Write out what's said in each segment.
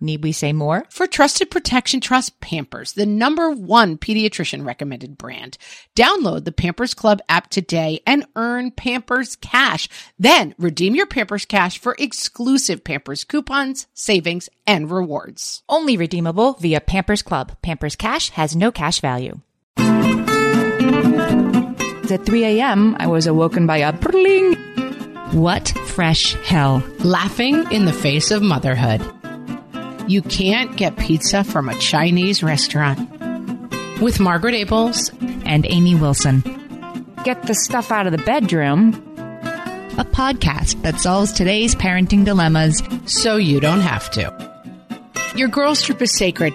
Need we say more? For trusted protection, trust Pampers, the #1 pediatrician recommended brand. Download the Pampers Club app today and earn Pampers Cash. Then redeem your Pampers Cash for exclusive Pampers coupons, savings, and rewards. Only redeemable via Pampers Club. Pampers Cash has no cash value. At 3 a.m., I was awoken by a pling. What fresh hell? Laughing in the face of motherhood. You can't get pizza from a Chinese restaurant. With Margaret Ables and Amy Wilson. Get the stuff out of the bedroom. A podcast that solves today's parenting dilemmas so you don't have to. Your girls' trip is sacred.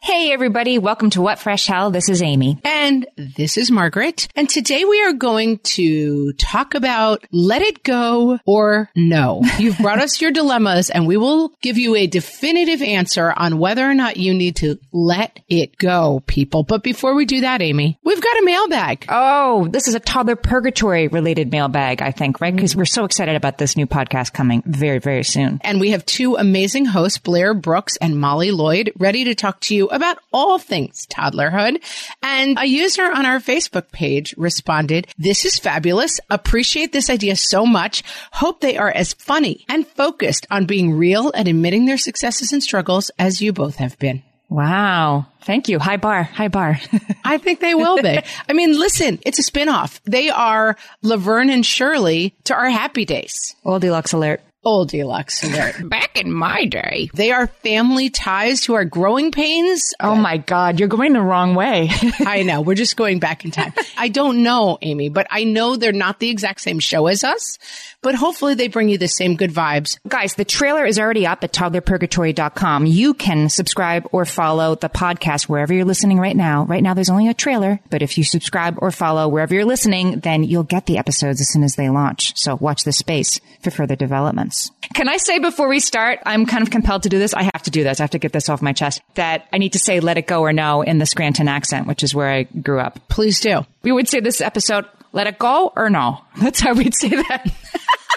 Hey, everybody. Welcome to What Fresh Hell. This is Amy. And this is Margaret. And today we are going to talk about let it go or no. You've brought us your dilemmas and we will give you a definitive answer on whether or not you need to let it go, people. But before we do that, Amy, we've got a mailbag. Oh, this is a toddler purgatory related mailbag, I think, right? Because we're so excited about this new podcast coming very, very soon. And we have two amazing hosts, Blair Brooks and Molly Lloyd, ready to talk to you about all things toddlerhood. And a user on our Facebook page responded, "This is fabulous. Appreciate this idea so much. Hope they are as funny and focused on being real and admitting their successes and struggles as you both have been." Wow. Thank you. High bar. High bar. I think they will be. I mean, listen, it's a spinoff. They are Laverne and Shirley to our Happy Days. Old deluxe alert. Old deluxe alert. Back in my day. They are Family Ties to our Growing Pains. Oh, my God. You're going the wrong way. I know. We're just going back in time. I don't know, Amy, but I know they're not the exact same show as us, but hopefully they bring you the same good vibes. Guys, the trailer is already up at toddlerpurgatory.com. You can subscribe or follow the podcast wherever you're listening right now. Right now, there's only a trailer, but if you subscribe or follow wherever you're listening, then you'll get the episodes as soon as they launch. So watch this space for further developments. Can I say before we start, I'm kind of compelled to do this. I have to do this. I have to get this off my chest, that I need to say let it go or no in the Scranton accent, which is where I grew up. Please do. We would say this episode, let it go or no. That's how we'd say that.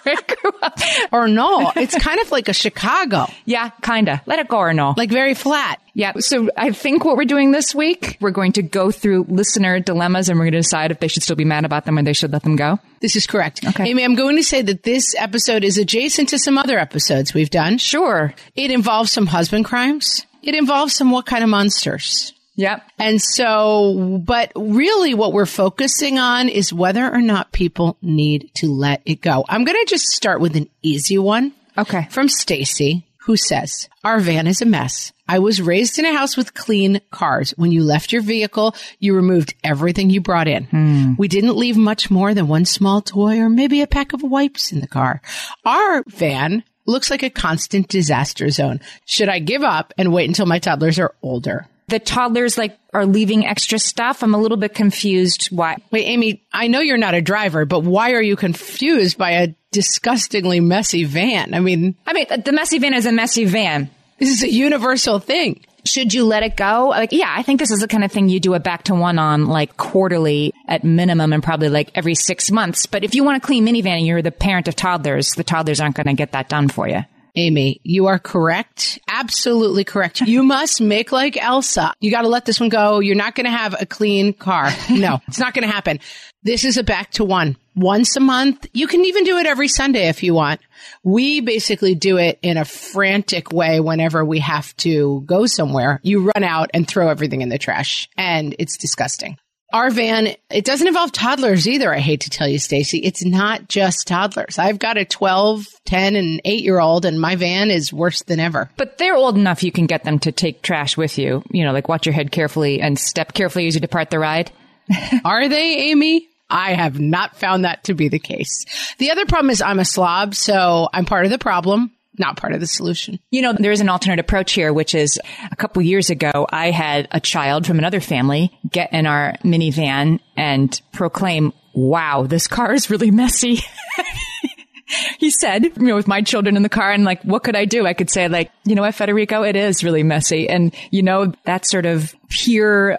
Where I grew up. Or no. It's kind of like a Chicago. Yeah, kind of. Let it go or no. Like very flat. Yeah. So I think what we're doing this week, we're going to go through listener dilemmas and we're going to decide if they should still be mad about them or they should let them go. This is correct. Okay. Amy, I'm going to say that this episode is adjacent to some other episodes we've done. Sure. It involves some husband crimes. It involves some what kind of monsters. Yep. And so, but really what we're focusing on is whether or not people need to let it go. I'm going to just start with an easy one. Okay. From Stacy, who says, "Our van is a mess. I was raised in a house with clean cars. When you left your vehicle, you removed everything you brought in. We didn't leave much more than one small toy or maybe a pack of wipes in the car. Our van looks like a constant disaster zone. Should I give up and wait until my toddlers are older?" The toddlers are leaving extra stuff. I'm a little bit confused. Why? Wait, Amy, I know you're not a driver, but why are you confused by a disgustingly messy van? I mean, the messy van is a messy van. This is a universal thing. Should you let it go? Yeah, I think this is the kind of thing you do a back to one on quarterly at minimum and probably every 6 months. But if you want a clean minivan and you're the parent of toddlers, the toddlers aren't going to get that done for you. Amy, you are correct. Absolutely correct. You must make like Elsa. You got to let this one go. You're not going to have a clean car. No, it's not going to happen. This is a back to one. Once a month. You can even do it every Sunday if you want. We basically do it in a frantic way whenever we have to go somewhere. You run out and throw everything in the trash and it's disgusting. Our van, it doesn't involve toddlers either, I hate to tell you, Stacy. It's not just toddlers. I've got a 12, 10, and 8-year-old, and my van is worse than ever. But they're old enough you can get them to take trash with you. You know, like watch your head carefully and step carefully as you depart the ride. Are they, Amy? I have not found that to be the case. The other problem is I'm a slob, so I'm part of the problem. Not part of the solution. You know, there is an alternate approach here, which is a couple years ago, I had a child from another family get in our minivan and proclaim, wow, this car is really messy. He said, you know, with my children in the car, and like, what could I do? I could say like, you know what, Federico, it is really messy. And, you know, that sort of pure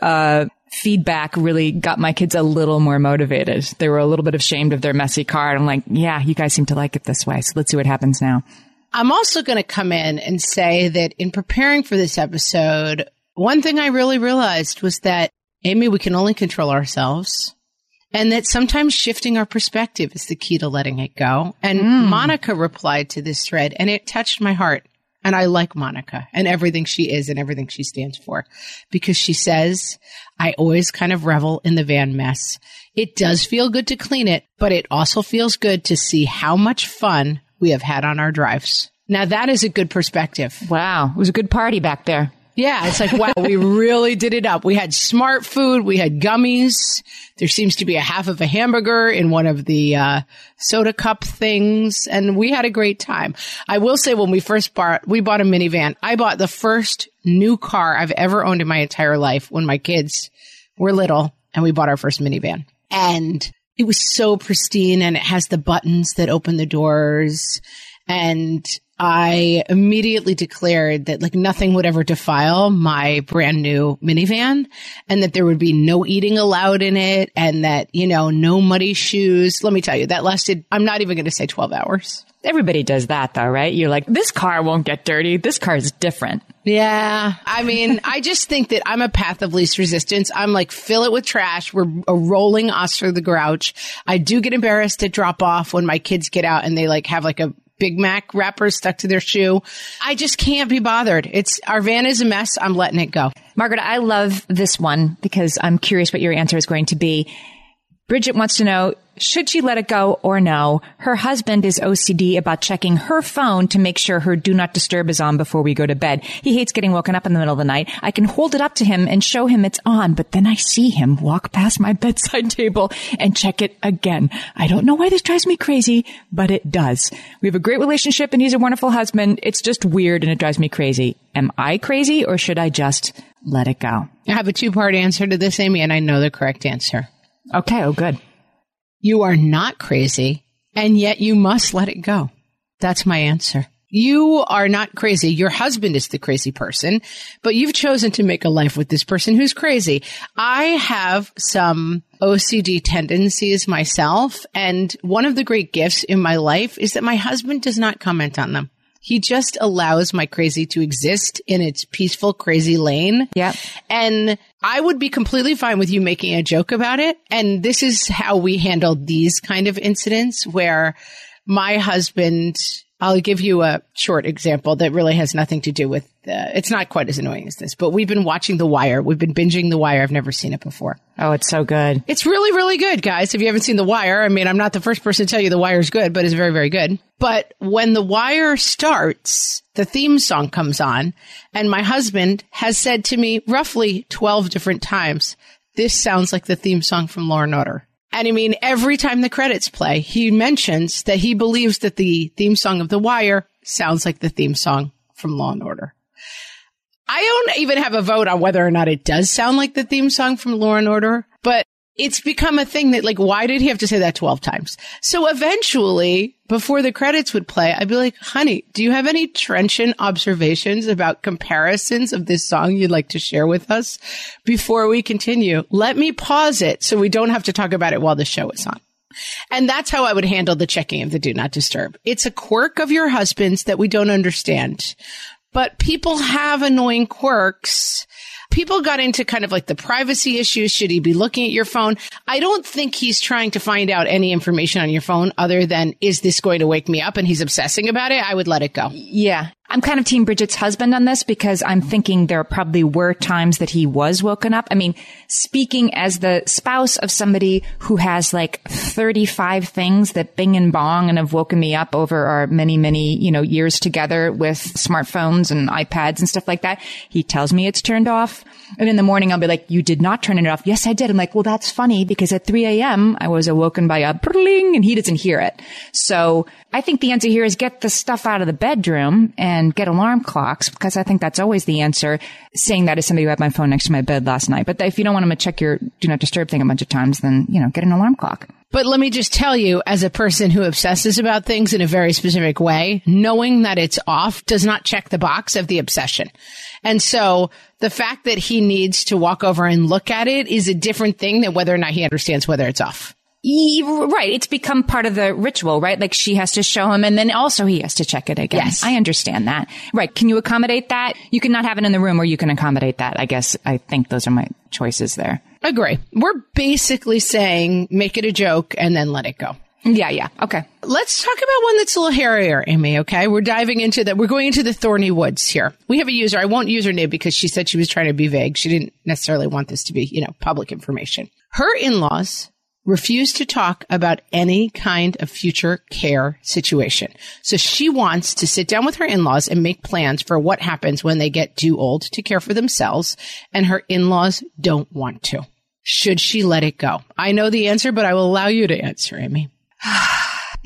feedback really got my kids a little more motivated. They were a little bit ashamed of their messy car. And I'm like, yeah, you guys seem to like it this way. So let's see what happens now. I'm also going to come in and say that in preparing for this episode, one thing I really realized was that, Amy, we can only control ourselves, and that sometimes shifting our perspective is the key to letting it go. And Monica replied to this thread, and it touched my heart. And I like Monica and everything she is and everything she stands for, because she says, I always kind of revel in the van mess. It does feel good to clean it, but it also feels good to see how much fun we have had on our drives. Now, that is a good perspective. Wow. It was a good party back there. Yeah. It's like, wow, we really did it up. We had smart food. We had gummies. There seems to be a half of a hamburger in one of the soda cup things. And we had a great time. I will say, when we first bought a minivan, I bought the first new car I've ever owned in my entire life when my kids were little, and we bought our first minivan. And it was so pristine, and it has the buttons that open the doors. And I immediately declared that like nothing would ever defile my brand new minivan, and that there would be no eating allowed in it, and that, you know, no muddy shoes. Let me tell you, that lasted, I'm not even going to say 12 hours. Everybody does that though, right? You're like, this car won't get dirty. This car is different. Yeah. I mean, I just think that I'm a path of least resistance. I'm like, fill it with trash. We're a rolling Oscar the Grouch. I do get embarrassed to drop off when my kids get out and they like have like a Big Mac wrapper stuck to their shoe. I just can't be bothered. Our van is a mess. I'm letting it go. Margaret, I love this one because I'm curious what your answer is going to be. Bridget wants to know, should she let it go or no? Her husband is OCD about checking her phone to make sure her do not disturb is on before we go to bed. He hates getting woken up in the middle of the night. I can hold it up to him and show him it's on, but then I see him walk past my bedside table and check it again. I don't know why this drives me crazy, but it does. We have a great relationship and he's a wonderful husband. It's just weird and it drives me crazy. Am I crazy or should I just let it go? I have a two-part answer to this, Amy, and I know the correct answer. Okay. Oh, good. You are not crazy, and yet you must let it go. That's my answer. You are not crazy. Your husband is the crazy person, but you've chosen to make a life with this person who's crazy. I have some OCD tendencies myself, and one of the great gifts in my life is that my husband does not comment on them. He just allows my crazy to exist in its peaceful, crazy lane. Yeah. And I would be completely fine with you making a joke about it. And this is how we handle these kind of incidents where my husband, I'll give you a short example that really has nothing to do with, it's not quite as annoying as this, but we've been watching The Wire. We've been binging The Wire. I've never seen it before. Oh, it's so good. It's really, really good, guys. If you haven't seen The Wire, I mean, I'm not the first person to tell you The Wire is good, but it's very, very good. But when The Wire starts, the theme song comes on, and my husband has said to me roughly 12 different times, this sounds like the theme song from Law and Order. And I mean, every time the credits play, he mentions that he believes that the theme song of The Wire sounds like the theme song from Law and Order. I don't even have a vote on whether or not it does sound like the theme song from Law and Order, but it's become a thing that, like, why did he have to say that 12 times? So eventually, before the credits would play, I'd be like, honey, do you have any trenchant observations about comparisons of this song you'd like to share with us? Before we continue, let me pause it so we don't have to talk about it while the show is on. And that's how I would handle the checking of the do not disturb. It's a quirk of your husband's that we don't understand. But people have annoying quirks. People got into kind of like the privacy issues. Should he be looking at your phone? I don't think he's trying to find out any information on your phone other than, is this going to wake me up? And he's obsessing about it. I would let it go. Yeah. I'm kind of Team Bridget's husband on this because I'm thinking there probably were times that he was woken up. I mean, speaking as the spouse of somebody who has like 35 things that bing and bong and have woken me up over our many, many, years together with smartphones and iPads and stuff like that. He tells me it's turned off. And in the morning, I'll be like, you did not turn it off. Yes, I did. I'm like, well, that's funny because at 3 a.m. I was awoken by a bling and he doesn't hear it. So I think the answer here is get the stuff out of the bedroom and get alarm clocks, because I think that's always the answer. Saying that as somebody who had my phone next to my bed last night. But if you don't want them to check your do not disturb thing a bunch of times, then, get an alarm clock. But let me just tell you, as a person who obsesses about things in a very specific way, knowing that it's off does not check the box of the obsession. And so the fact that he needs to walk over and look at it is a different thing than whether or not he understands whether it's off. Right. It's become part of the ritual, right? Like she has to show him and then also he has to check it again. Yes. I understand that. Right. Can you accommodate that? You cannot have it in the room or you can accommodate that. I guess I think those are my choices there. Agree. We're basically saying make it a joke and then let it go. Yeah. Okay. Let's talk about one that's a little hairier, Amy, okay? We're diving into that. We're going into the thorny woods here. We have a user. I won't use her name because she said she was trying to be vague. She didn't necessarily want this to be, public information. Her in-laws refuse to talk about any kind of future care situation. So she wants to sit down with her in-laws and make plans for what happens when they get too old to care for themselves, and her in-laws don't want to. Should she let it go? I know the answer, but I will allow you to answer, Amy.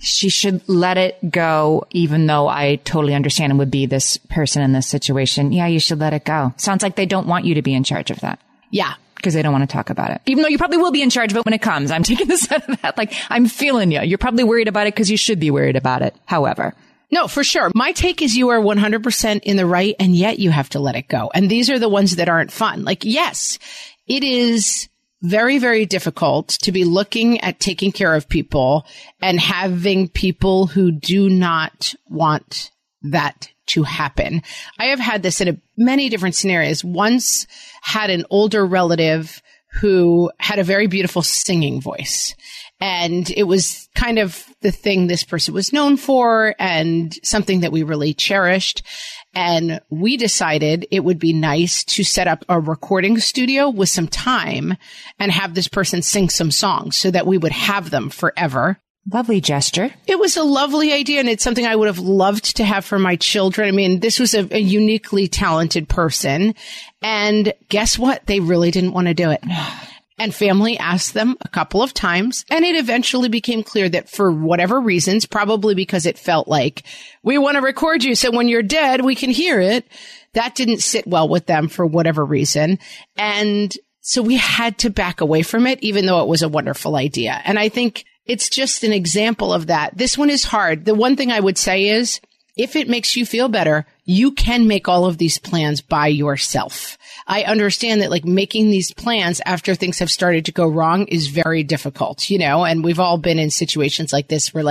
She should let it go, even though I totally understand and would be this person in this situation. Yeah, you should let it go. Sounds like they don't want you to be in charge of that. Yeah. Because they don't want to talk about it. Even though you probably will be in charge of it when it comes. I'm taking this out of that. Like, I'm feeling you. You're probably worried about it because you should be worried about it. However. No, for sure. My take is you are 100% in the right, and yet you have to let it go. And these are the ones that aren't fun. Like, yes, it is very, very difficult to be looking at taking care of people and having people who do not want that to happen. I have had this in many different scenarios. Once had an older relative who had a very beautiful singing voice. And it was kind of the thing this person was known for and something that we really cherished. And we decided it would be nice to set up a recording studio with some time and have this person sing some songs so that we would have them forever. Lovely gesture. It was a lovely idea, and it's something I would have loved to have for my children. I mean, this was a uniquely talented person. And guess what? They really didn't want to do it. And family asked them a couple of times, and it eventually became clear that for whatever reasons, probably because it felt like, we want to record you so when you're dead, we can hear it. That didn't sit well with them for whatever reason. And so we had to back away from it, even though it was a wonderful idea. And I think it's just an example of that. This one is hard. The one thing I would say is, if it makes you feel better, you can make all of these plans by yourself. I understand that making these plans after things have started to go wrong is very difficult, and we've all been in situations like this where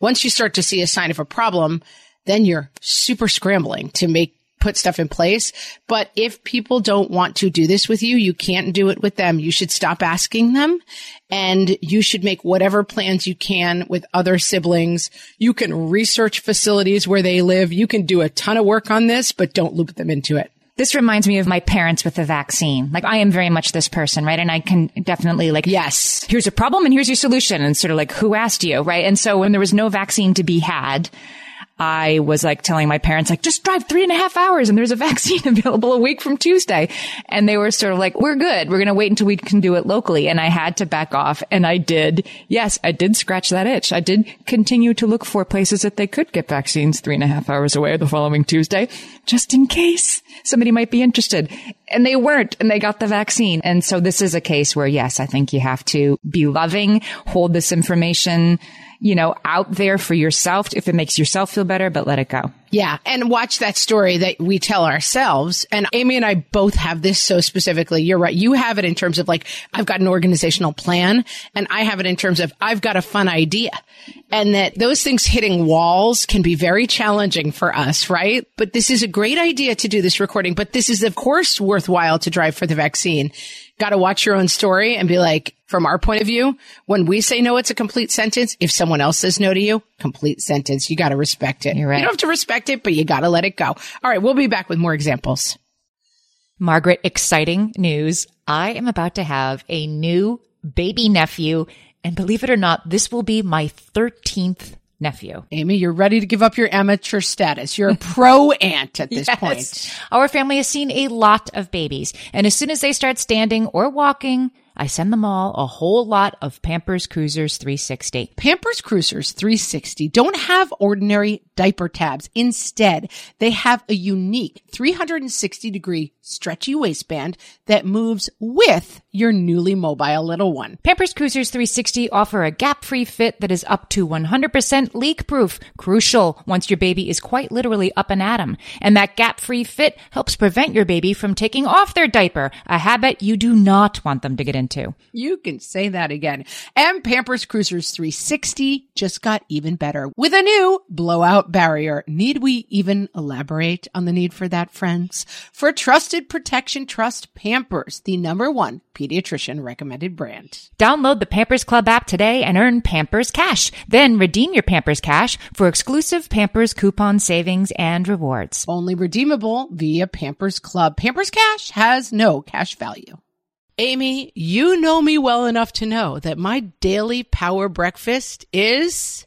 once you start to see a sign of a problem, then you're super scrambling to put stuff in place. But if people don't want to do this with you, you can't do it with them. You should stop asking them, and you should make whatever plans you can with other siblings. You can research facilities where they live. You can do a ton of work on this, but don't loop them into it. This reminds me of my parents with the vaccine. I am very much this person, right? And I can definitely yes, here's a problem and here's your solution. And sort of who asked you, right? And so when there was no vaccine to be had, I was telling my parents, just drive 3.5 hours and there's a vaccine available a week from Tuesday. And they were sort of we're good. We're going to wait until we can do it locally. And I had to back off. And I did. Yes, I did scratch that itch. I did continue to look for places that they could get vaccines 3.5 hours away the following Tuesday, just in case somebody might be interested. And they weren't, and they got the vaccine. And so this is a case where, yes, I think you have to be loving, hold this information, out there for yourself if it makes yourself feel better, but let it go. Yeah. And watch that story that we tell ourselves. And Amy and I both have this so specifically. You're right. You have it in terms of I've got an organizational plan, and I have it in terms of I've got a fun idea, and that those things hitting walls can be very challenging for us. Right. But this is a great idea to do this recording, but this is of course worthwhile to drive for the vaccine. Got to watch your own story and be from our point of view, when we say no, it's a complete sentence. If someone else says no to you, complete sentence. You got to respect it. You're right. You don't have to respect expect it, but you got to let it go. All right, we'll be back with more examples. Margaret, exciting news. I am about to have a new baby nephew, and believe it or not, this will be my 13th nephew. Amy, you're ready to give up your amateur status. You're a pro aunt at this point. Our family has seen a lot of babies, and as soon as they start standing or walking, I send them all a whole lot of Pampers Cruisers 360. Pampers Cruisers 360 don't have ordinary diaper tabs. Instead, they have a unique 360-degree stretchy waistband that moves with your newly mobile little one. Pampers Cruisers 360 offer a gap-free fit that is up to 100% leak-proof, crucial once your baby is quite literally up and at 'em. And that gap-free fit helps prevent your baby from taking off their diaper, a habit you do not want them to get into. You can say that again. And Pampers Cruisers 360 just got even better with a new blowout barrier. Need we even elaborate on the need for that, friends? For trusted protection, trust Pampers, the #1 pediatrician recommended brand. Download the Pampers Club app today and earn Pampers Cash. Then redeem your Pampers Cash for exclusive Pampers coupon savings and rewards. Only redeemable via Pampers Club. Pampers Cash has no cash value. Amy, you know me well enough to know that my daily power breakfast is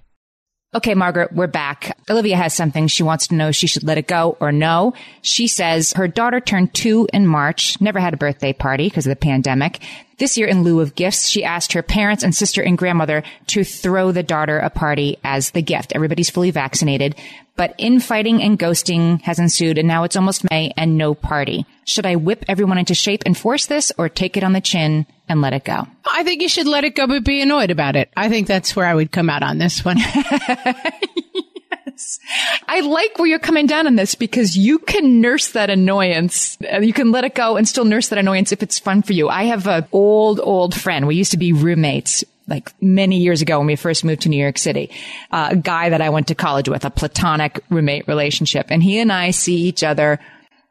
Okay, Margaret, we're back. Olivia has something she wants to know if she should let it go or no. She says her daughter turned 2 in March, never had a birthday party because of the pandemic. This year, in lieu of gifts, she asked her parents and sister and grandmother to throw the daughter a party as the gift. Everybody's fully vaccinated, but infighting and ghosting has ensued, and now it's almost May and no party. Should I whip everyone into shape and force this, or take it on the chin and let it go? I think you should let it go, but be annoyed about it. I think that's where I would come out on this one. Yes. I like where you're coming down on this, because you can nurse that annoyance. You can let it go and still nurse that annoyance if it's fun for you. I have an old friend. We used to be roommates, like many years ago when we first moved to New York City, a guy that I went to college with, a platonic roommate relationship. And he and I see each other,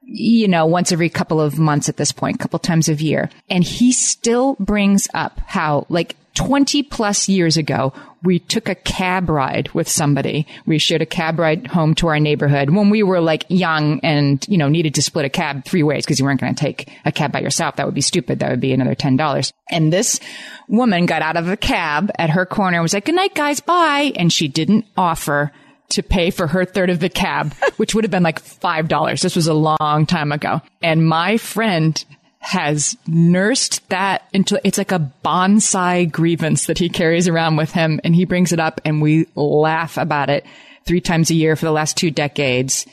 you know, once every couple of months at this point, couple times a year. And he still brings up how, like, 20 plus years ago, we took a cab ride with somebody. We shared a cab ride home to our neighborhood when we were, like, young and, you know, needed to split a cab 3 ways because you weren't going to take a cab by yourself. That would be stupid. That would be another $10. And this woman got out of the cab at her corner and was like, "Good night, guys. Bye." And she didn't offer to pay for her third of the cab, which would have been like $5. This was a long time ago. And my friend has nursed that until it's like a bonsai grievance that he carries around with him, and he brings it up and we laugh about it 3 times a year for the last 2 decades,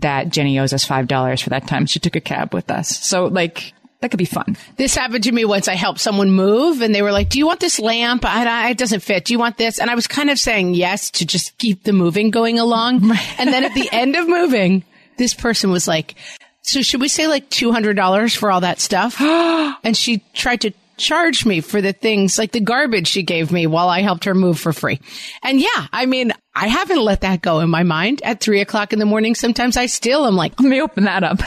that Jenny owes us $5 for that time she took a cab with us. So, like, that could be fun. This happened to me once. I helped someone move and they were like, "Do you want this lamp? It doesn't fit. Do you want this?" And I was kind of saying yes to just keep the moving going along. And then at the end of moving, this person was like, "So should we say like $200 for all that stuff?" And she tried to charge me for the things, like the garbage she gave me while I helped her move for free. And yeah, I mean, I haven't let that go in my mind. At 3 o'clock in the morning, sometimes I still am like, "Let me open that up."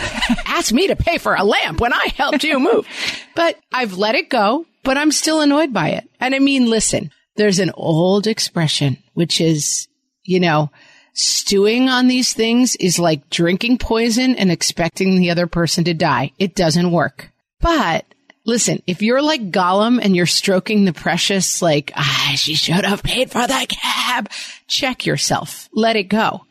Ask me to pay for a lamp when I helped you move. But I've let it go, but I'm still annoyed by it. And I mean, listen, There's an old expression, which is, you know, stewing on these things is like drinking poison and expecting the other person to die. It doesn't work. But listen, if you're like Gollum and you're stroking the precious, like, she should have paid for that cab, check yourself. Let it go.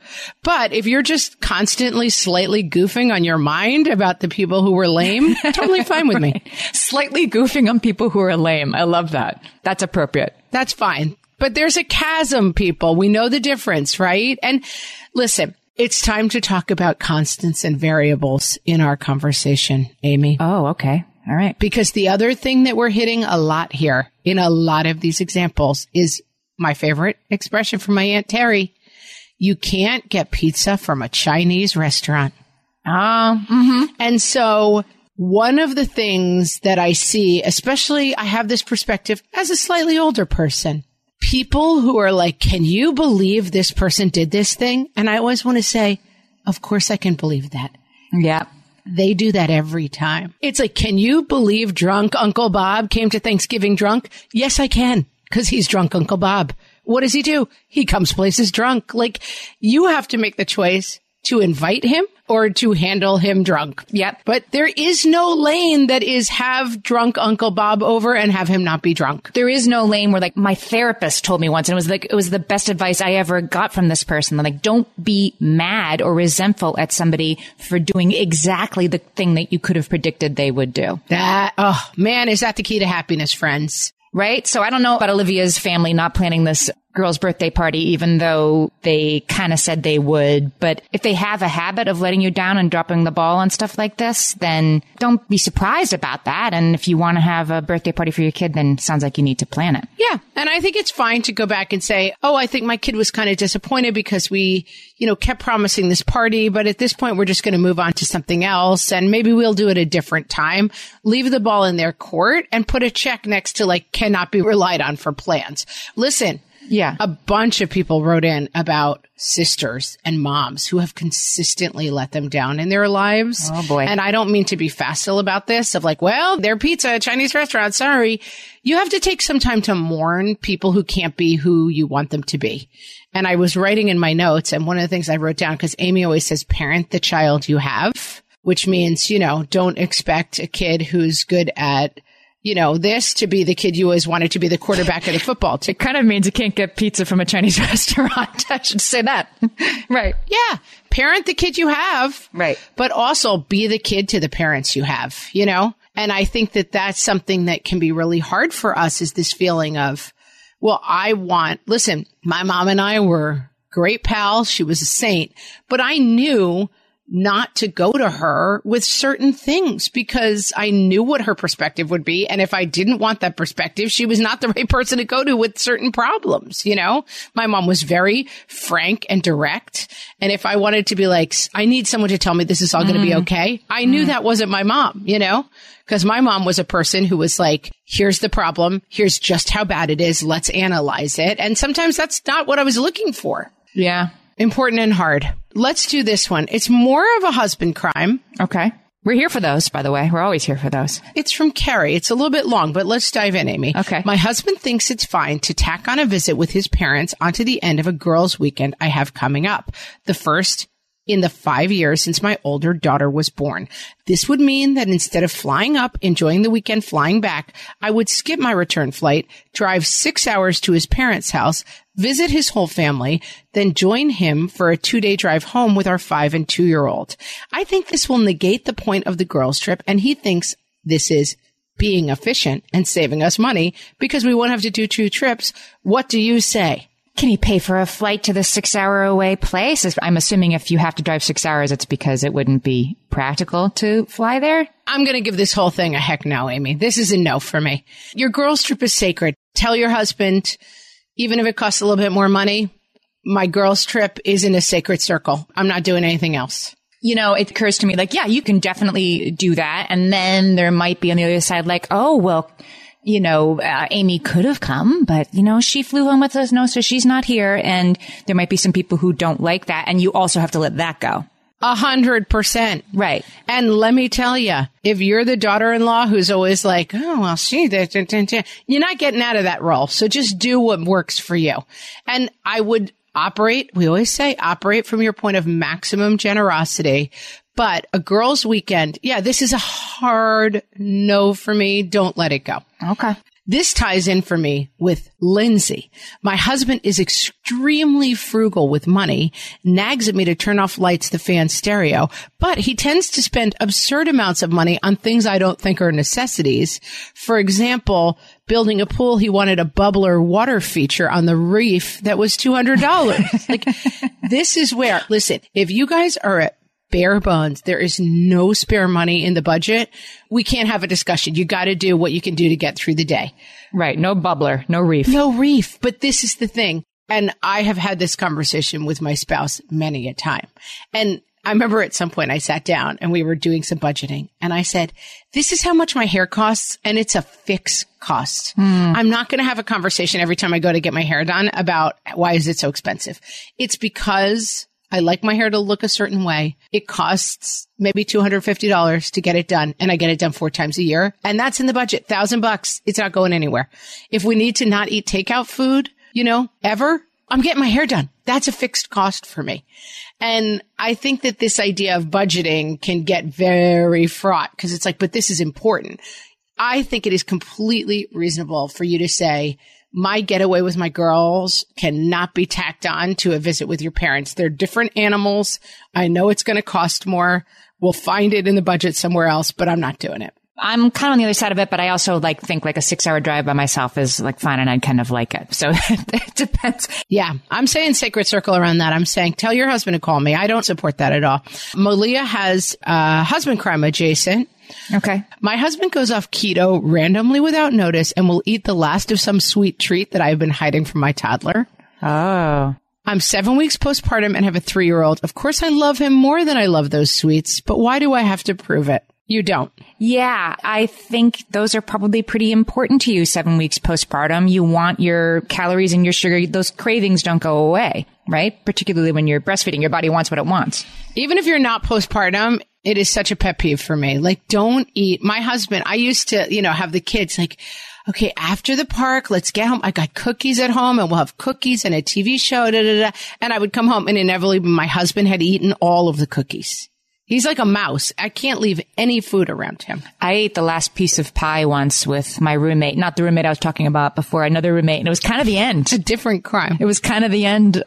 But if you're just constantly slightly goofing on your mind about the people who were lame, totally fine with me. Slightly goofing on people who are lame. I love that. That's appropriate. That's fine. But there's a chasm, people. We know the difference, right? And listen, it's time to talk about constants and variables in our conversation, Amy. Oh, okay. All right. Because the other thing that we're hitting a lot here in a lot of these examples is my favorite expression from my Aunt Terry. You can't get pizza from a Chinese restaurant. And so one of the things that I see, especially I have this perspective as a slightly older person, people who are like, can you believe this person did this thing? And I always want to say, of course I can believe that. Yeah. They do that every time. It's like, can you believe drunk Uncle Bob came to Thanksgiving drunk? Yes, I can, because he's drunk Uncle Bob. What does he do? He comes places drunk. Like, you have to make the choice to invite him or to handle him drunk. Yep. But there is no lane that is have drunk Uncle Bob over and have him not be drunk. There is no lane where, like, my therapist told me once, and it was the best advice I ever got from this person. Like, don't be mad or resentful at somebody for doing exactly the thing that you could have predicted they would do. That, oh man, is that the key to happiness, friends? Right? So I don't know about Olivia's family not planning this girl's birthday party, even though they kind of said they would. But if they have a habit of letting you down and dropping the ball on stuff like this, then don't be surprised about that. And if you want to have a birthday party for your kid, then it sounds like you need to plan it. Yeah. And I think it's fine to go back and say, oh, I think my kid was kind of disappointed because we, you know, kept promising this party. But at this point, we're just going to move on to something else. And maybe we'll do it a different time. Leave the ball in their court and put a check next to, like, cannot be relied on for plans. Listen. Yeah. A bunch of people wrote in about sisters and moms who have consistently let them down in their lives. Oh, boy. And I don't mean to be facile about this of like, well, they're pizza, Chinese restaurant, sorry. You have to take some time to mourn people who can't be who you want them to be. And I was writing in my notes, and one of the things I wrote down, because Amy always says, parent the child you have, which means, you know, don't expect a kid who's good at, you know, this to be the kid you always wanted to be the quarterback of the football team. It kind of means you can't get pizza from a Chinese restaurant. I should say that. Right. Yeah. Parent the kid you have. Right. But also be the kid to the parents you have, you know? And I think that that's something that can be really hard for us is this feeling of, well, listen, my mom and I were great pals. She was a saint, but I knew not to go to her with certain things because I knew what her perspective would be. And if I didn't want that perspective, she was not the right person to go to with certain problems. You know, my mom was very frank and direct. And if I wanted to be like, I need someone to tell me this is all going to be okay. I knew that wasn't my mom, you know, because my mom was a person who was like, here's the problem. Here's just how bad it is. Let's analyze it. And sometimes that's not what I was looking for. Yeah. Important and hard. Let's do this one. It's more of a husband crime. Okay. We're here for those, by the way. We're always here for those. It's from Carrie. It's a little bit long, but let's dive in, Amy. Okay. My husband thinks it's fine to tack on a visit with his parents onto the end of a girls' weekend I have coming up. The first in the 5 years since my older daughter was born. This would mean that instead of flying up, enjoying the weekend, flying back, I would skip my return flight, drive 6 hours to his parents' house, visit his whole family, then join him for a 2-day drive home with our 5- and 2-year-old. I think this will negate the point of the girls' trip, and he thinks this is being efficient and saving us money because we won't have to do 2 trips. What do you say? Can he pay for a flight to the 6-hour away place? I'm assuming if you have to drive 6 hours, it's because it wouldn't be practical to fly there. I'm going to give this whole thing a heck no, Amy. This is a no for me. Your girls' trip is sacred. Tell your husband, even if it costs a little bit more money, my girls' trip is in a sacred circle. I'm not doing anything else. You know, it occurs to me like, yeah, you can definitely do that. And then there might be on the other side like, oh, well, you know, Amy could have come, but, you know, she flew home with us. No, so she's not here. And there might be some people who don't like that. And you also have to let that go. 100%. Right. And let me tell you, if you're the daughter-in-law who's always like, oh, well, she, you're not getting out of that role. So just do what works for you. And I would operate from your point of maximum generosity. But a girls' weekend, yeah, this is a hard no for me. Don't let it go. Okay. This ties in for me with Lindsay. My husband is extremely frugal with money, nags at me to turn off lights, the fan, stereo, but he tends to spend absurd amounts of money on things I don't think are necessities. For example, building a pool, he wanted a bubbler water feature on the reef that was $200. Like, this is where, listen, if you guys are at bare bones, there is no spare money in the budget, we can't have a discussion. You got to do what you can do to get through the day. Right. No bubbler, no reef. No reef. But this is the thing. And I have had this conversation with my spouse many a time. And I remember at some point I sat down and we were doing some budgeting and I said, this is how much my hair costs and it's a fixed cost. Mm. I'm not going to have a conversation every time I go to get my hair done about why is it so expensive. It's because I like my hair to look a certain way. It costs maybe $250 to get it done. And I get it done 4 times a year. And that's in the budget, $1,000. It's not going anywhere. If we need to not eat takeout food, ever, I'm getting my hair done. That's a fixed cost for me. And I think that this idea of budgeting can get very fraught because it's like, but this is important. I think it is completely reasonable for you to say, my getaway with my girls cannot be tacked on to a visit with your parents. They're different animals. I know it's going to cost more. We'll find it in the budget somewhere else, but I'm not doing it. I'm kind of on the other side of it, but I also think a 6-hour drive by myself is fine and I kind of like it. So it depends. Yeah. I'm saying sacred circle around that. I'm saying tell your husband to call me. I don't support that at all. Malia has husband crime adjacent. Okay. My husband goes off keto randomly without notice and will eat the last of some sweet treat that I've been hiding from my toddler. Oh. I'm 7 weeks postpartum and have a 3-year-old. Of course, I love him more than I love those sweets, but why do I have to prove it? You don't. Yeah, I think those are probably pretty important to you, 7 weeks postpartum. You want your calories and your sugar. Those cravings don't go away, right? Particularly when you're breastfeeding, your body wants what it wants. Even if you're not postpartum, it is such a pet peeve for me. Don't eat. My husband, I used to, have the kids okay, after the park, let's get home. I got cookies at home and we'll have cookies and a TV show. Da, da, da. And I would come home and inevitably my husband had eaten all of the cookies. He's like a mouse. I can't leave any food around him. I ate the last piece of pie once with my roommate, not the roommate I was talking about before, another roommate. And it was kind of the end. It's a different crime. It was kind of the end.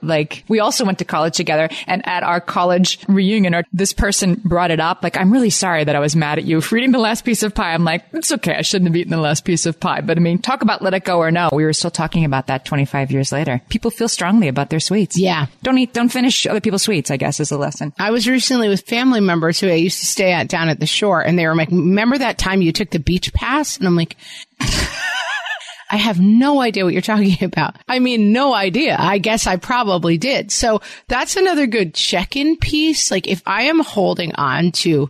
We also went to college together. And at our college reunion, this person brought it up. I'm really sorry that I was mad at you for eating the last piece of pie. I'm like, it's okay. I shouldn't have eaten the last piece of pie. But I mean, talk about let it go or no. We were still talking about that 25 years later. People feel strongly about their sweets. Yeah. Don't finish other people's sweets, I guess, is the lesson. I was recently with family members who I used to stay at down at the shore, and they were like, remember that time you took the beach pass? And I'm like, I have no idea what you're talking about. I mean, no idea. I guess I probably did. So that's another good check-in piece. If I am holding on to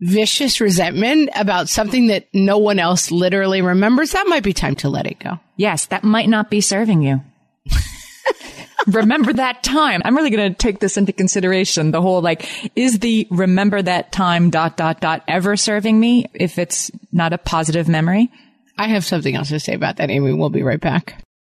vicious resentment about something that no one else literally remembers, that might be time to let it go. Yes, that might not be serving you. Remember that time. I'm really going to take this into consideration. The whole is the remember that time ... ever serving me if it's not a positive memory? I have something else to say about that, Amy. We'll be right back.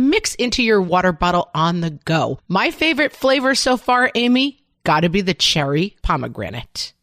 mix into your water bottle on the go. My favorite flavor so far, Amy, gotta be the cherry pomegranate.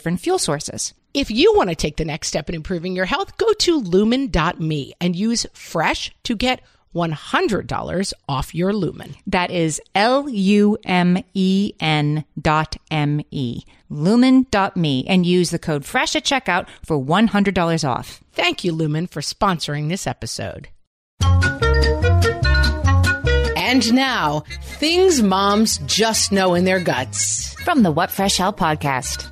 different fuel sources. If you want to take the next step in improving your health, go to lumen.me and use FRESH to get $100 off your Lumen. That is LUMEN.ME. Lumen.me, and use the code FRESH at checkout for $100 off. Thank you, Lumen, for sponsoring this episode. And now, things moms just know in their guts. From the What Fresh Hell podcast.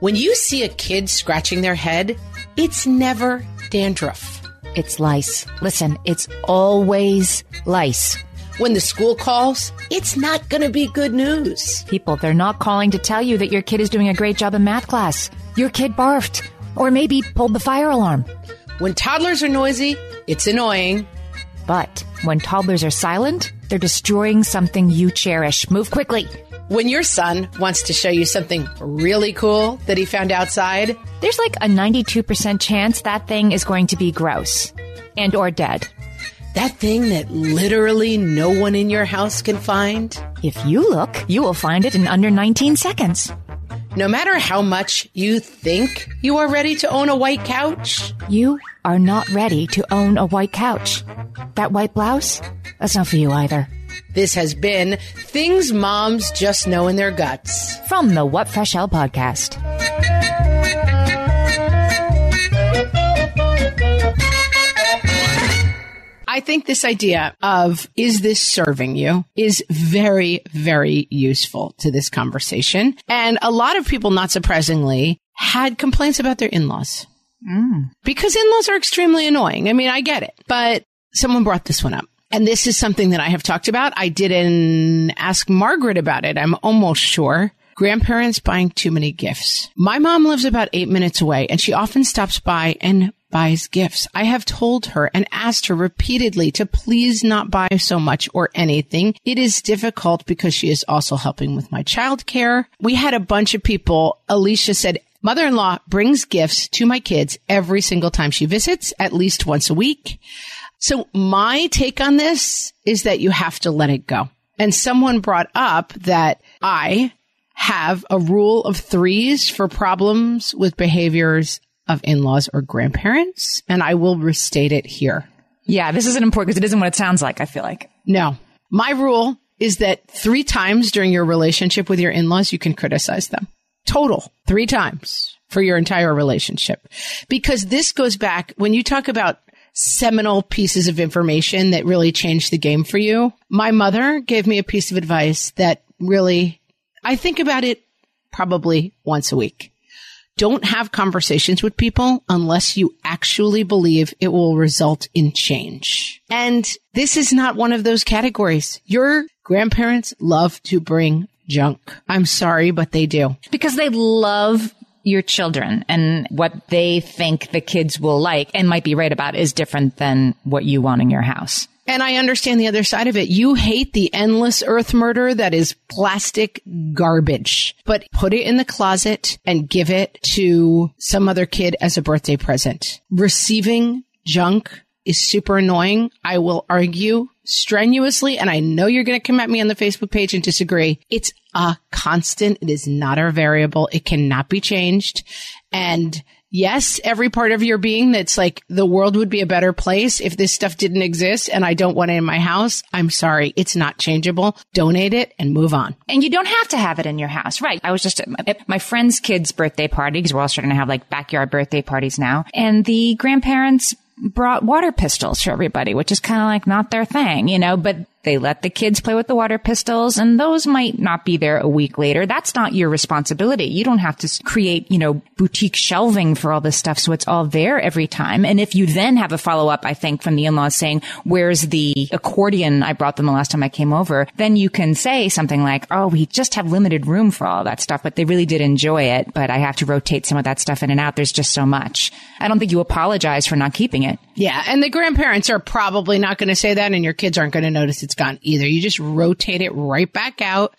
When you see a kid scratching their head, it's never dandruff. It's lice. Listen, it's always lice. When the school calls, it's not going to be good news. People, they're not calling to tell you that your kid is doing a great job in math class. Your kid barfed, or maybe pulled the fire alarm. When toddlers are noisy, it's annoying. But when toddlers are silent, they're destroying something you cherish. Move quickly. When your son wants to show you something really cool that he found outside, there's like a 92% chance that thing is going to be gross and or dead. That thing that literally no one in your house can find. If you look, you will find it in under 19 seconds. No matter how much you think you are ready to own a white couch, you are not ready to own a white couch. That white blouse, that's not for you either. This has been Things Moms Just Know in Their Guts. From the What Fresh Hell podcast. I think this idea of, is this serving you, is very, very useful to this conversation. And a lot of people, not surprisingly, had complaints about their in-laws. Because in-laws are extremely annoying. I mean, I get it. But someone brought this one up. And this is something that I have talked about. I didn't ask Margaret about it, I'm almost sure. Grandparents buying too many gifts. My mom lives about 8 minutes away, and she often stops by and buys gifts. I have told her and asked her repeatedly to please not buy so much or anything. It is difficult because she is also helping with my childcare. We had a bunch of people. Alicia said, mother-in-law brings gifts to my kids every single time she visits, at least once a week. So my take on this is that you have to let it go. And someone brought up that I have a rule of threes for problems with behaviors of in-laws or grandparents, and I will restate it here. Yeah, this isn't important because it isn't what it sounds like, I feel like. No. My rule is that 3 times during your relationship with your in-laws, you can criticize them. Total. 3 times for your entire relationship. Because this goes back, when you talk about seminal pieces of information that really changed the game for you. My mother gave me a piece of advice that really, I think about it probably once a week. Don't have conversations with people unless you actually believe it will result in change. And this is not one of those categories. Your grandparents love to bring junk. I'm sorry, but they do. Because they love your children, and what they think the kids will like and might be right about is different than what you want in your house. And I understand the other side of it. You hate the endless earth murder that is plastic garbage, but put it in the closet and give it to some other kid as a birthday present. Receiving junk is super annoying. I will argue strenuously, and I know you're going to come at me on the Facebook page and disagree. It's a constant. It is not a variable. It cannot be changed. And yes, every part of your being that's like, the world would be a better place if this stuff didn't exist and I don't want it in my house. I'm sorry. It's not changeable. Donate it and move on. And you don't have to have it in your house. Right. I was just at my friend's kid's birthday party, because we're all starting to have like backyard birthday parties now. And the grandparents brought water pistols for everybody, which is kind of like not their thing, you know, but they let the kids play with the water pistols, and those might not be there a week later. That's not your responsibility. You don't have to create, you know, boutique shelving for all this stuff so it's all there every time. And if you then have a follow-up, I think, from the in-laws saying, where's the accordion I brought them the last time I came over, then you can say something like, oh, we just have limited room for all that stuff, but they really did enjoy it, but I have to rotate some of that stuff in and out. There's just so much. I don't think you apologize for not keeping it. Yeah, and the grandparents are probably not going to say that, and your kids aren't going to notice it's gone either. You just rotate it right back out.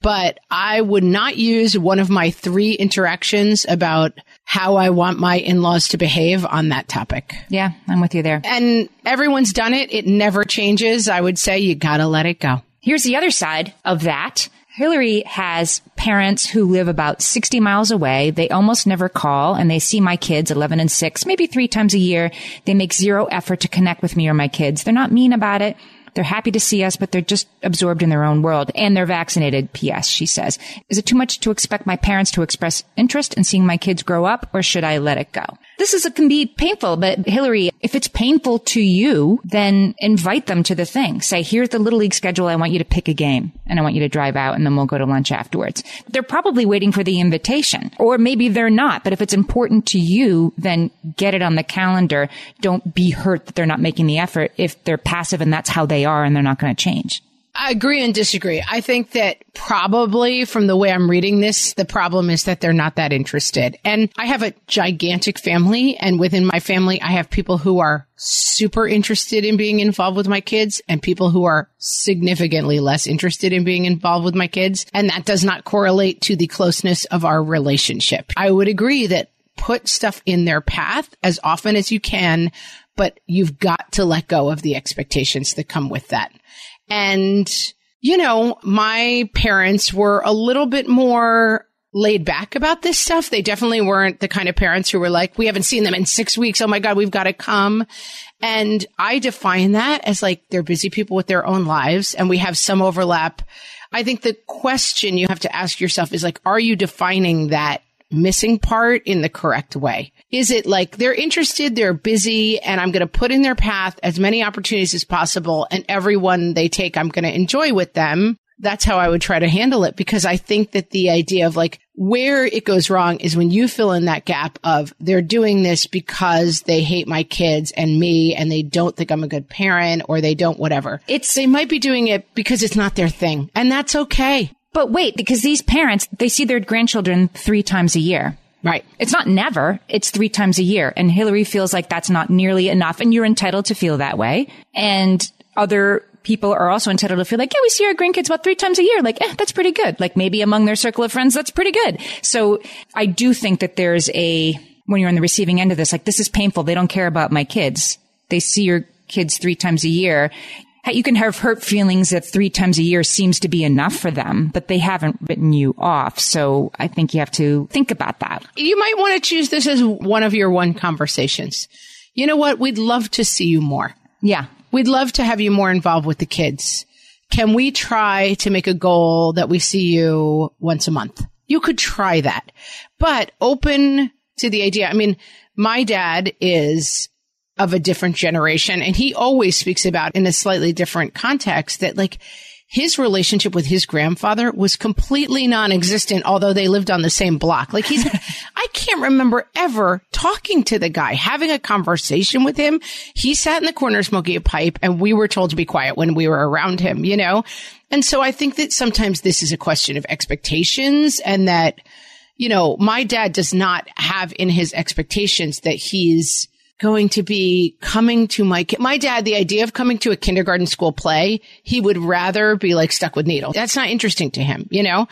But I would not use one of my three interactions about how I want my in-laws to behave on that topic. Yeah, I'm with you there. And everyone's done it. It never changes. I would say you got to let it go. Here's the other side of that. Hillary has parents who live about 60 miles away. They almost never call, and they see my kids, 11 and 6, maybe 3 times a year. They make zero effort to connect with me or my kids. They're not mean about it. They're happy to see us, but they're just absorbed in their own world, and they're vaccinated. P.S., she says, is it too much to expect my parents to express interest in seeing my kids grow up, or should I let it go? This is, it can be painful, but Hillary, if it's painful to you, then invite them to the thing. Say, here's the Little League schedule. I want you to pick a game, and I want you to drive out, and then we'll go to lunch afterwards. They're probably waiting for the invitation, or maybe they're not. But if it's important to you, then get it on the calendar. Don't be hurt that they're not making the effort if they're passive and that's how they are and they're not going to change. I agree and disagree. I think that probably from the way I'm reading this, the problem is that they're not that interested. And I have a gigantic family, and within my family, I have people who are super interested in being involved with my kids and people who are significantly less interested in being involved with my kids. And that does not correlate to the closeness of our relationship. I would agree that put stuff in their path as often as you can, but you've got to let go of the expectations that come with that. And, you know, my parents were a little bit more laid back about this stuff. They definitely weren't the kind of parents who were like, we haven't seen them in 6 weeks. Oh, my God, we've got to come. And I define that as like, they're busy people with their own lives, and we have some overlap. I think the question you have to ask yourself is like, are you defining that missing part in the correct way? Is it like they're interested, they're busy, and I'm going to put in their path as many opportunities as possible, and everyone they take, I'm going to enjoy with them? That's how I would try to handle it, because I think that the idea of like where it goes wrong is when you fill in that gap of they're doing this because they hate my kids and me and they don't think I'm a good parent or they don't whatever. They might be doing it because it's not their thing, and that's okay. But wait, because these parents, they see their grandchildren 3 times a year. Right. It's not never. It's 3 times a year. And Hillary feels like that's not nearly enough. And you're entitled to feel that way. And other people are also entitled to feel like, yeah, we see our grandkids about 3 times a year. Like, that's pretty good. Like maybe among their circle of friends, that's pretty good. So I do think that there's when you're on the receiving end of this, like this is painful. They don't care about my kids. They see your kids 3 times a year. You can have hurt feelings that 3 times a year seems to be enough for them, but they haven't written you off. So I think you have to think about that. You might want to choose this as one of your one conversations. You know what? We'd love to see you more. Yeah. We'd love to have you more involved with the kids. Can we try to make a goal that we see you once a month? You could try that, but open to the idea. I mean, my dad is of a different generation. And he always speaks about in a slightly different context that like his relationship with his grandfather was completely non-existent, although they lived on the same block. Like I can't remember ever talking to the guy, having a conversation with him. He sat in the corner smoking a pipe, and we were told to be quiet when we were around him, you know? And so I think that sometimes this is a question of expectations, and that, you know, my dad does not have in his expectations that he's going to be coming to my dad, the idea of coming to a kindergarten school play, he would rather be like stuck with needles. That's not interesting to him, you know?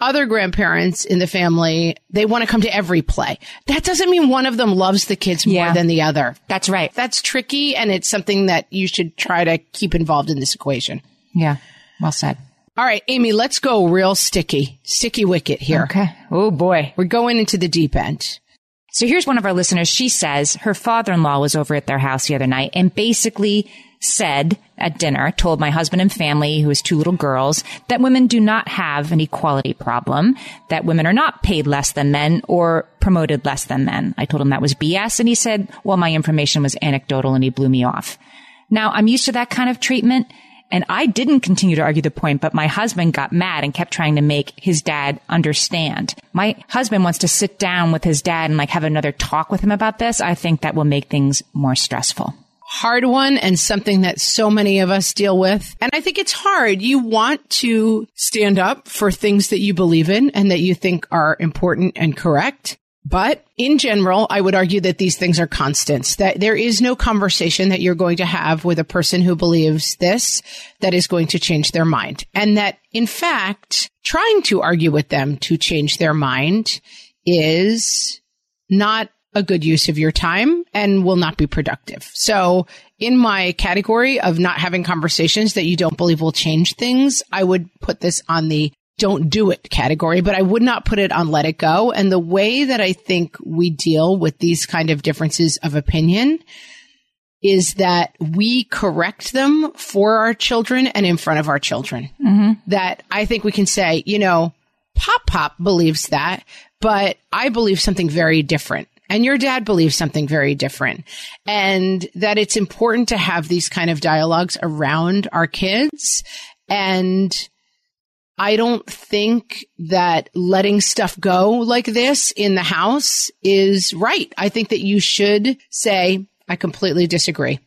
Other grandparents in the family, they want to come to every play. That doesn't mean one of them loves the kids more than the other. That's right. That's tricky, and it's something that you should try to keep involved in this equation. Yeah. Well said. All right, Amy, let's go real sticky wicket here. Okay. Oh, boy. We're going into the deep end. So here's one of our listeners. She says her father-in-law was over at their house the other night and basically said at dinner, told my husband and family, who has two little girls, that women do not have an equality problem, that women are not paid less than men or promoted less than men. I told him that was BS. And he said, well, my information was anecdotal, and he blew me off. Now, I'm used to that kind of treatment. And I didn't continue to argue the point, but my husband got mad and kept trying to make his dad understand. My husband wants to sit down with his dad and like have another talk with him about this. I think that will make things more stressful. Hard one, and something that so many of us deal with. And I think it's hard. You want to stand up for things that you believe in and that you think are important and correct. But in general, I would argue that these things are constants, that there is no conversation that you're going to have with a person who believes this that is going to change their mind. And that, in fact, trying to argue with them to change their mind is not a good use of your time and will not be productive. So in my category of not having conversations that you don't believe will change things, I would put this on the don't do it category, but I would not put it on let it go. And the way that I think we deal with these kind of differences of opinion is that we correct them for our children and in front of our children. Mm-hmm. That I think we can say, you know, Pop believes that, but I believe something very different. And your dad believes something very different. And that it's important to have these kind of dialogues around our kids. And I don't think that letting stuff go like this in the house is right. I think that you should say, I completely disagree.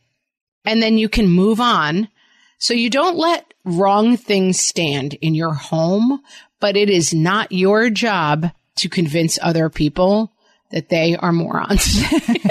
And then you can move on. So you don't let wrong things stand in your home, but it is not your job to convince other people that they are morons.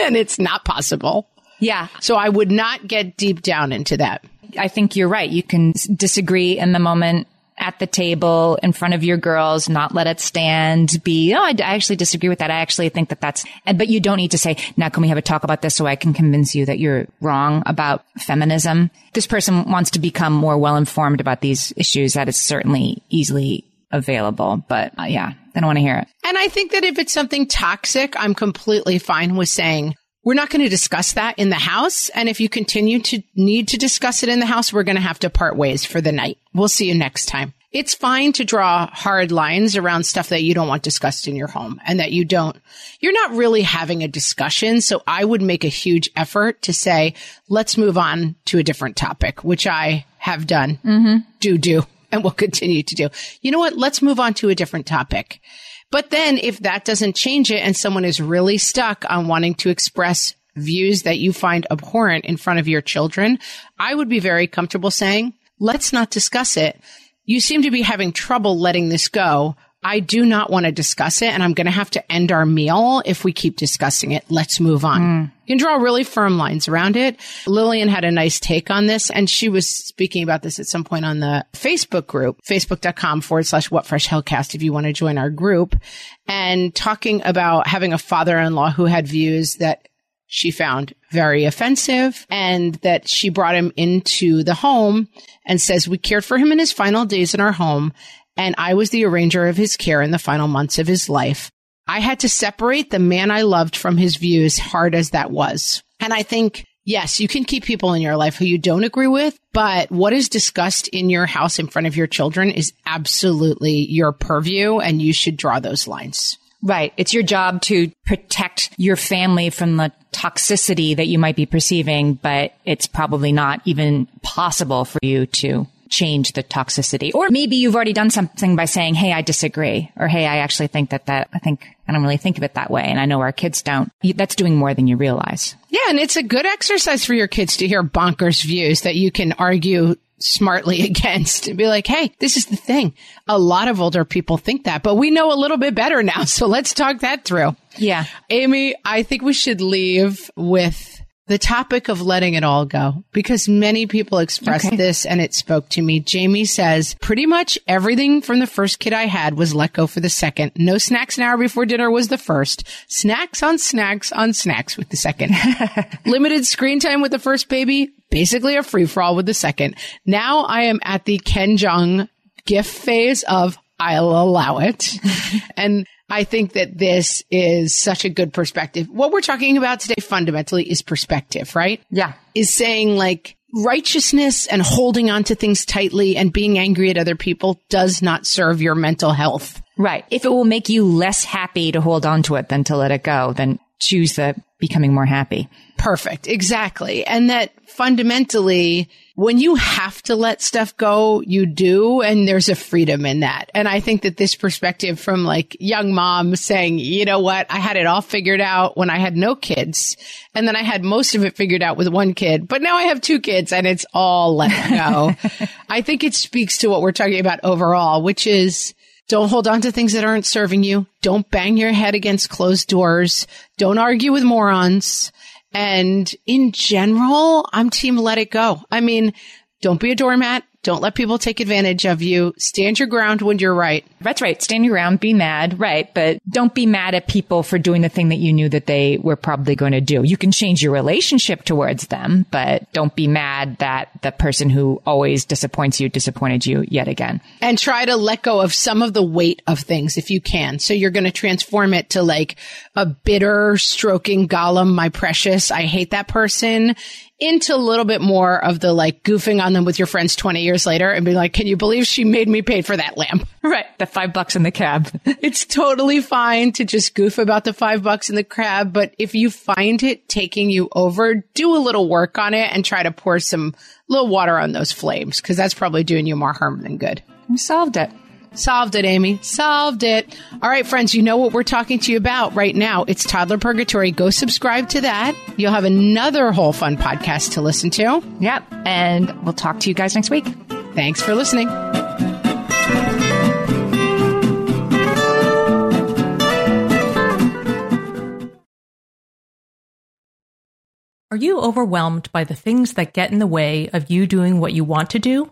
And it's not possible. Yeah. So I would not get deep down into that. I think you're right. You can disagree in the moment, at the table, in front of your girls, not let it stand, be, oh, I actually disagree with that. I actually think that that's, but you don't need to say, now can we have a talk about this so I can convince you that you're wrong about feminism? This person wants to become more well-informed about these issues. That is certainly easily available, but yeah, I don't want to hear it. And I think that if it's something toxic, I'm completely fine with saying, we're not going to discuss that in the house. And if you continue to need to discuss it in the house, we're going to have to part ways for the night. We'll see you next time. It's fine to draw hard lines around stuff that you don't want discussed in your home and that you're not really having a discussion. So I would make a huge effort to say, let's move on to a different topic, which I have done, and will continue to do. You know what? Let's move on to a different topic. But then if that doesn't change it and someone is really stuck on wanting to express views that you find abhorrent in front of your children, I would be very comfortable saying, let's not discuss it. You seem to be having trouble letting this go. I do not want to discuss it, and I'm going to have to end our meal if we keep discussing it. Let's move on. You can draw really firm lines around it. Lillian had a nice take on this, and she was speaking about this at some point on the Facebook group, facebook.com/whatfreshhellcast if you want to join our group, and talking about having a father-in-law who had views that she found very offensive, and that she brought him into the home and says, we cared for him in his final days in our home, and I was the arranger of his care in the final months of his life. I had to separate the man I loved from his views, hard as that was. And I think, yes, you can keep people in your life who you don't agree with, but what is discussed in your house in front of your children is absolutely your purview, and you should draw those lines. Right. It's your job to protect your family from the toxicity that you might be perceiving, but it's probably not even possible for you to change the toxicity. Or maybe you've already done something by saying, hey, I disagree, or hey, I actually think that I think I don't really think of it that way. And I know our kids don't. That's doing more than you realize. Yeah. And it's a good exercise for your kids to hear bonkers views that you can argue smartly against and be like, hey, this is the thing. A lot of older people think that, but we know a little bit better now. So let's talk that through. Yeah. Amy, I think we should leave with the topic of letting it all go, because many people expressed this and it spoke to me. Jamie says, pretty much everything from the first kid I had was let go for the second. No snacks an hour before dinner was the first. Snacks on snacks on snacks with the second. Limited screen time with the first baby. Basically a free-for-all with the second. Now I am at the Ken Jeong gift phase of I'll allow it. And I think that this is such a good perspective. What we're talking about today fundamentally is perspective, right? Yeah. Is saying like righteousness and holding on to things tightly and being angry at other people does not serve your mental health. Right. If it will make you less happy to hold on to it than to let it go, then choose the becoming more happy. Perfect. Exactly. And that fundamentally, when you have to let stuff go, you do. And there's a freedom in that. And I think that this perspective from like young mom saying, you know what, I had it all figured out when I had no kids. And then I had most of it figured out with one kid, but now I have two kids and it's all let go. I think it speaks to what we're talking about overall, which is, don't hold on to things that aren't serving you. Don't bang your head against closed doors. Don't argue with morons. And in general, I'm team let it go. I mean, don't be a doormat. Don't let people take advantage of you. Stand your ground when you're right. That's right. Stand your ground. Be mad. Right. But don't be mad at people for doing the thing that you knew that they were probably going to do. You can change your relationship towards them, but don't be mad that the person who always disappoints you disappointed you yet again. And try to let go of some of the weight of things if you can. So you're going to transform it to like a bitter stroking Gollum, my precious, I hate that person, into a little bit more of the like goofing on them with your friends 20 years later and be like, can you believe she made me pay for that lamp? Right. The $5 in the cab. It's totally fine to just goof about the $5 in the cab. But if you find it taking you over, do a little work on it and try to pour some little water on those flames, because that's probably doing you more harm than good. You solved it. Solved it, Amy. Solved it. All right, friends, you know what we're talking to you about right now. It's Toddler Purgatory. Go subscribe to that. You'll have another whole fun podcast to listen to. Yep. And we'll talk to you guys next week. Thanks for listening. Are you overwhelmed by the things that get in the way of you doing what you want to do?